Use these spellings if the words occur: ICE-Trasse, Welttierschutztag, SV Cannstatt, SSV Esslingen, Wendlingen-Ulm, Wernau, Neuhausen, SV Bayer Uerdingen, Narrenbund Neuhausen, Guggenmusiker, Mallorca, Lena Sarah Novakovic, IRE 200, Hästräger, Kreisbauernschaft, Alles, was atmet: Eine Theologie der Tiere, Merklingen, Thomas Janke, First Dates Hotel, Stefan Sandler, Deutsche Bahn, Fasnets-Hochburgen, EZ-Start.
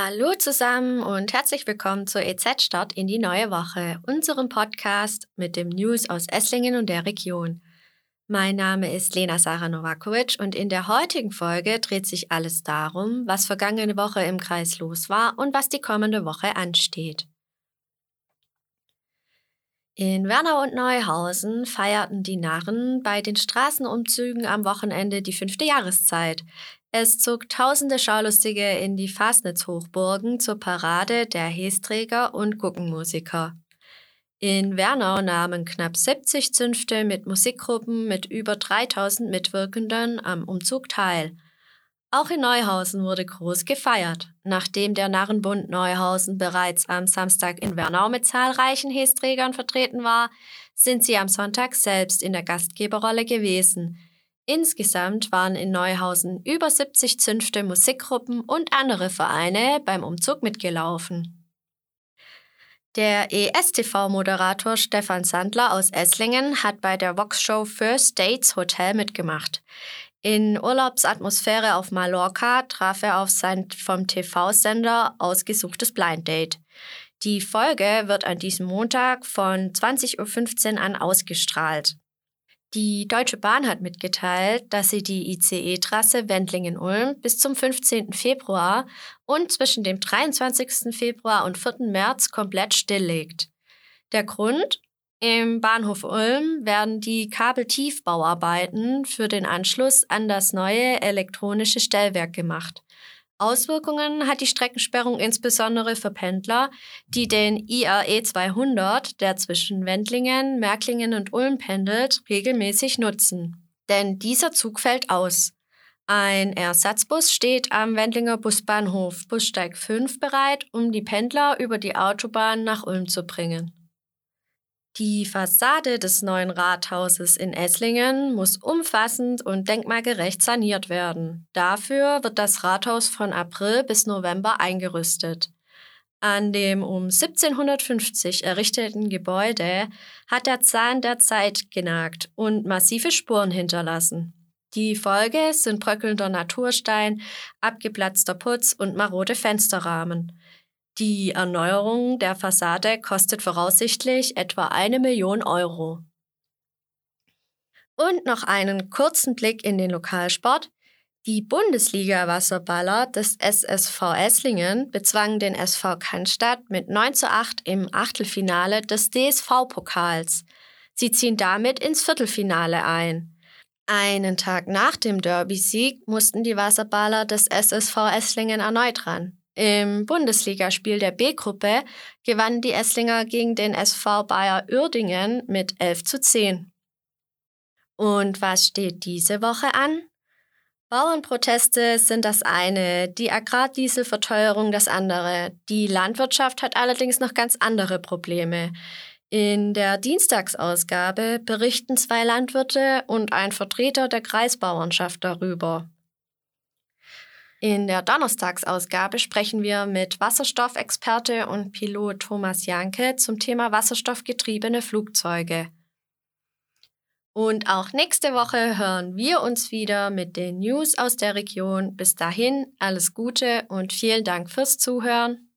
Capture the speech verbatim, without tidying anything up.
Hallo zusammen und herzlich willkommen zur E Z-Start in die neue Woche, unserem Podcast mit dem News aus Esslingen und der Region. Mein Name ist Lena Sarah Novakovic und in der heutigen Folge dreht sich alles darum, was vergangene Woche im Kreis los war und was die kommende Woche ansteht. In Wernau und Neuhausen feierten die Narren bei den Straßenumzügen am Wochenende die fünfte Jahreszeit. Es zog tausende Schaulustige in die Fasnets-Hochburgen zur Parade der Hästräger und Guggenmusiker. In Wernau nahmen knapp siebzig Zünfte mit Musikgruppen mit über dreitausend Mitwirkenden am Umzug teil. Auch in Neuhausen wurde groß gefeiert. Nachdem der Narrenbund Neuhausen bereits am Samstag in Wernau mit zahlreichen Hästrägern vertreten war, sind sie am Sonntag selbst in der Gastgeberrolle gewesen. Insgesamt waren in Neuhausen über siebzig Zünfte, Musikgruppen und andere Vereine beim Umzug mitgelaufen. Der E S T V-Moderator Stefan Sandler aus Esslingen hat bei der Vox-Show First Dates Hotel mitgemacht. In Urlaubsatmosphäre auf Mallorca traf er auf sein vom T V-Sender ausgesuchtes Blind Date. Die Folge wird an diesem Montag von zwanzig Uhr fünfzehn an ausgestrahlt. Die Deutsche Bahn hat mitgeteilt, dass sie die I C E-Trasse Wendlingen-Ulm bis zum fünfzehnten Februar und zwischen dem dreiundzwanzigsten Februar und vierten März komplett stilllegt. Der Grund? Im Bahnhof Ulm werden die Kabeltiefbauarbeiten für den Anschluss an das neue elektronische Stellwerk gemacht. Auswirkungen hat die Streckensperrung insbesondere für Pendler, die den I R E zweihundert, der zwischen Wendlingen, Merklingen und Ulm pendelt, regelmäßig nutzen. Denn dieser Zug fällt aus. Ein Ersatzbus steht am Wendlinger Busbahnhof Bussteig fünf bereit, um die Pendler über die Autobahn nach Ulm zu bringen. Die Fassade des neuen Rathauses in Esslingen muss umfassend und denkmalgerecht saniert werden. Dafür wird das Rathaus von April bis November eingerüstet. An dem um siebzehnhundertfünfzig errichteten Gebäude hat der Zahn der Zeit genagt und massive Spuren hinterlassen. Die Folge sind bröckelnder Naturstein, abgeplatzter Putz und marode Fensterrahmen. Die Erneuerung der Fassade kostet voraussichtlich etwa eine Million Euro. Und noch einen kurzen Blick in den Lokalsport. Die Bundesliga-Wasserballer des S S V Esslingen bezwangen den S V Cannstatt mit neun zu acht im Achtelfinale des D S V-Pokals. Sie ziehen damit ins Viertelfinale ein. Einen Tag nach dem Derby-Sieg mussten die Wasserballer des S S V Esslingen erneut ran. Im Bundesligaspiel der B-Gruppe gewannen die Esslinger gegen den S V Bayer Uerdingen mit elf zu zehn. Und was steht diese Woche an? Bauernproteste sind das eine, die Agrardieselverteuerung das andere. Die Landwirtschaft hat allerdings noch ganz andere Probleme. In der Dienstagsausgabe berichten zwei Landwirte und ein Vertreter der Kreisbauernschaft darüber. In der Donnerstagsausgabe sprechen wir mit Wasserstoffexperte und Pilot Thomas Janke zum Thema wasserstoffgetriebene Flugzeuge. Und auch nächste Woche hören wir uns wieder mit den News aus der Region. Bis dahin alles Gute und vielen Dank fürs Zuhören.